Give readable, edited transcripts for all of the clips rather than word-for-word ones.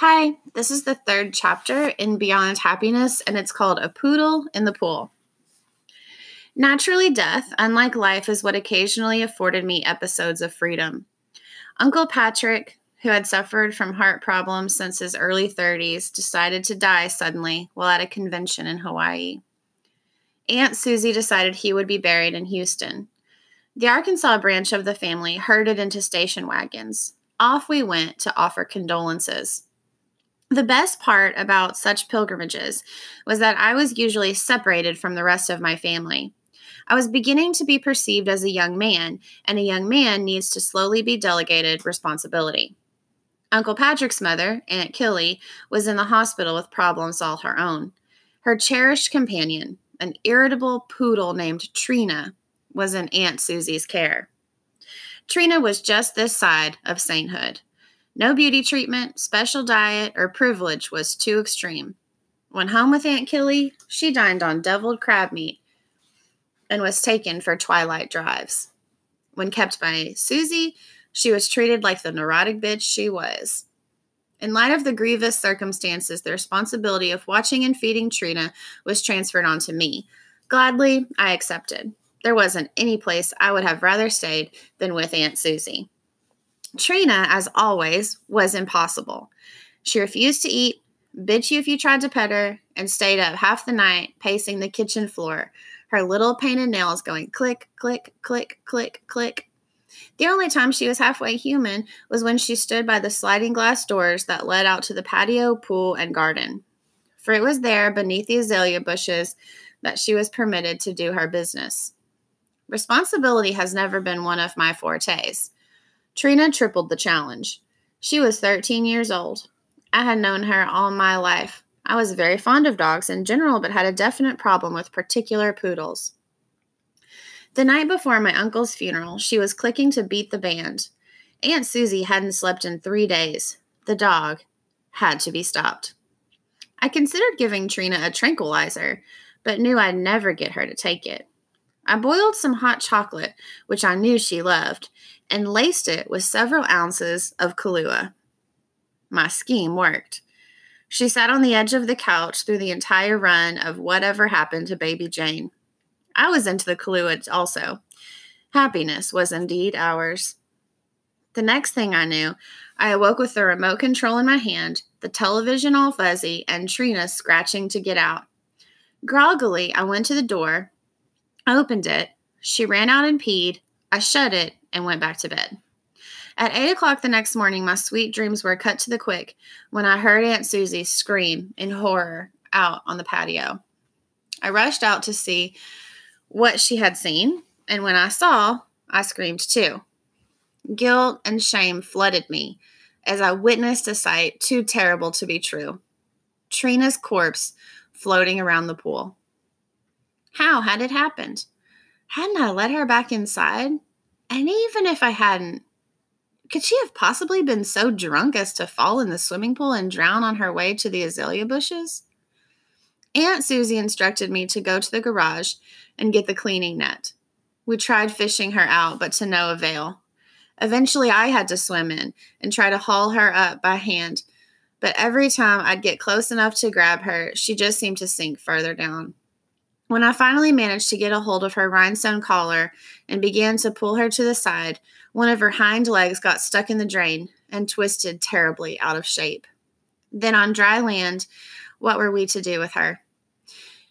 Hi, this is the third chapter in Beyond Happiness, and it's called A Poodle in the Pool. Naturally, death, unlike life, is what occasionally afforded me episodes of freedom. Uncle Patrick, who had suffered from heart problems since his early 30s, decided to die suddenly while at a convention in Hawaii. Aunt Susie decided he would be buried in Houston. The Arkansas branch of the family herded into station wagons. Off we went to offer condolences. The best part about such pilgrimages was that I was usually separated from the rest of my family. I was beginning to be perceived as a young man, and a young man needs to slowly be delegated responsibility. Uncle Patrick's mother, Aunt Killy, was in the hospital with problems all her own. Her cherished companion, an irritable poodle named Trina, was in Aunt Susie's care. Trina was just this side of sainthood. No beauty treatment, special diet, or privilege was too extreme. When home with Aunt Killy, she dined on deviled crab meat and was taken for twilight drives. When kept by Susie, she was treated like the neurotic bitch she was. In light of the grievous circumstances, the responsibility of watching and feeding Trina was transferred onto me. Gladly, I accepted. There wasn't any place I would have rather stayed than with Aunt Susie. Trina, as always, was impossible. She refused to eat, bit you if you tried to pet her, and stayed up half the night pacing the kitchen floor, her little painted nails going click, click, click, click, click. The only time she was halfway human was when she stood by the sliding glass doors that led out to the patio, pool, and garden. For it was there, beneath the azalea bushes, that she was permitted to do her business. Responsibility has never been one of my fortes. Trina tripled the challenge. She was 13 years old. I had known her all my life. I was very fond of dogs in general, but had a definite problem with particular poodles. The night before my uncle's funeral, she was clicking to Beat the Band. Aunt Susie hadn't slept in 3 days. The dog had to be stopped. I considered giving Trina a tranquilizer, but knew I'd never get her to take it. I boiled some hot chocolate, which I knew she loved, and laced it with several ounces of Kahlua. My scheme worked. She sat on the edge of the couch through the entire run of Whatever Happened to Baby Jane. I was into the Kahlua also. Happiness was indeed ours. The next thing I knew, I awoke with the remote control in my hand, the television all fuzzy, and Trina scratching to get out. Groggily, I went to the door. I opened it. She ran out and peed. I shut it and went back to bed. At 8 o'clock the next morning, my sweet dreams were cut to the quick when I heard Aunt Susie scream in horror out on the patio. I rushed out to see what she had seen, and when I saw, I screamed too. Guilt and shame flooded me as I witnessed a sight too terrible to be true. Trina's corpse floating around the pool. How had it happened? Hadn't I let her back inside? And even if I hadn't, could she have possibly been so drunk as to fall in the swimming pool and drown on her way to the azalea bushes? Aunt Susie instructed me to go to the garage and get the cleaning net. We tried fishing her out, but to no avail. Eventually, I had to swim in and try to haul her up by hand, but every time I'd get close enough to grab her, she just seemed to sink further down. When I finally managed to get a hold of her rhinestone collar and began to pull her to the side, one of her hind legs got stuck in the drain and twisted terribly out of shape. Then on dry land, what were we to do with her?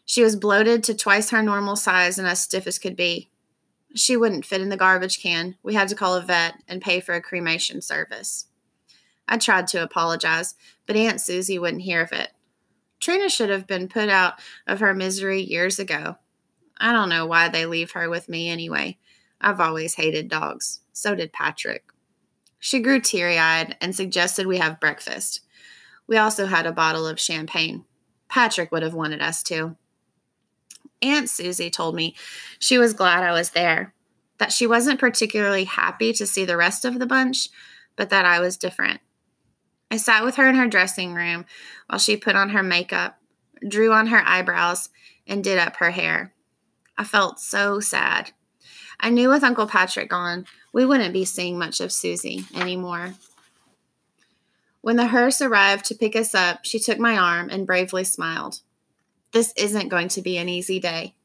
She was bloated to twice her normal size and as stiff as could be. She wouldn't fit in the garbage can. We had to call a vet and pay for a cremation service. I tried to apologize, but Aunt Susie wouldn't hear of it. Trina should have been put out of her misery years ago. I don't know why they leave her with me anyway. I've always hated dogs. So did Patrick. She grew teary-eyed and suggested we have breakfast. We also had a bottle of champagne. Patrick would have wanted us to. Aunt Susie told me she was glad I was there, that she wasn't particularly happy to see the rest of the bunch, but that I was different. I sat with her in her dressing room while she put on her makeup, drew on her eyebrows, and did up her hair. I felt so sad. I knew with Uncle Patrick gone, we wouldn't be seeing much of Susie anymore. When the hearse arrived to pick us up, she took my arm and bravely smiled. This isn't going to be an easy day.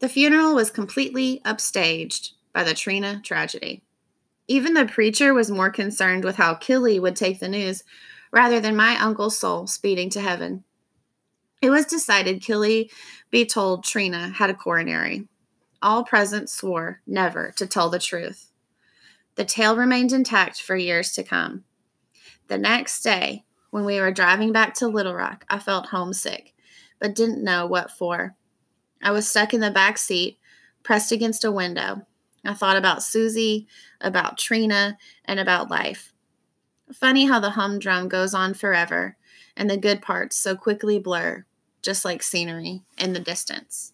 The funeral was completely upstaged by the Trina tragedy. Even the preacher was more concerned with how Killy would take the news rather than my uncle's soul speeding to heaven. It was decided Killy be told Trina had a coronary. All present swore never to tell the truth. The tale remained intact for years to come. The next day, when we were driving back to Little Rock, I felt homesick, but didn't know what for. I was stuck in the back seat, pressed against a window. I thought about Susie, about Trina, and about life. Funny how the humdrum goes on forever, and the good parts so quickly blur, just like scenery in the distance.